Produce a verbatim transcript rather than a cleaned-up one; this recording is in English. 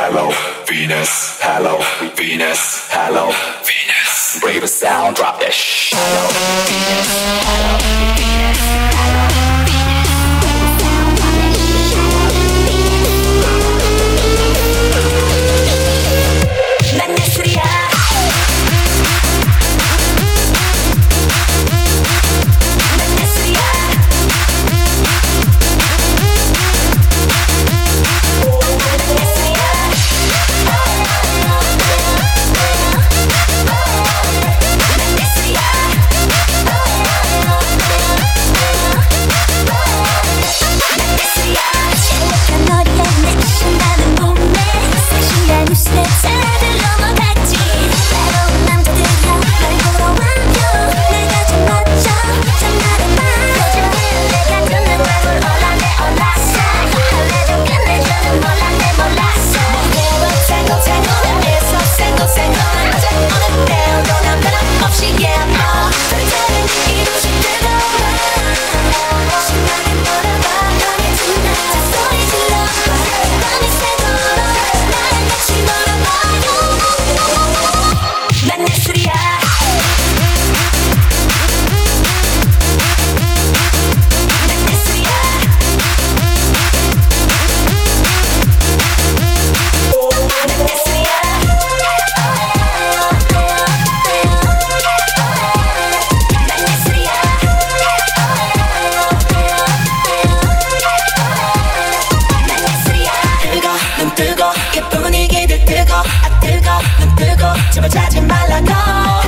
Hello Venus, Hello Venus, Hello Venus. Brave a sound, drop that shh. Hello Venus, Hello Venus, Hello Venus. Brave a sound, drop that shh. Hello Venus. Let me see ya. 뜨거, 그 분위기들 뜨거, 아 뜨거, 난 뜨거, 제발 자지 말라고.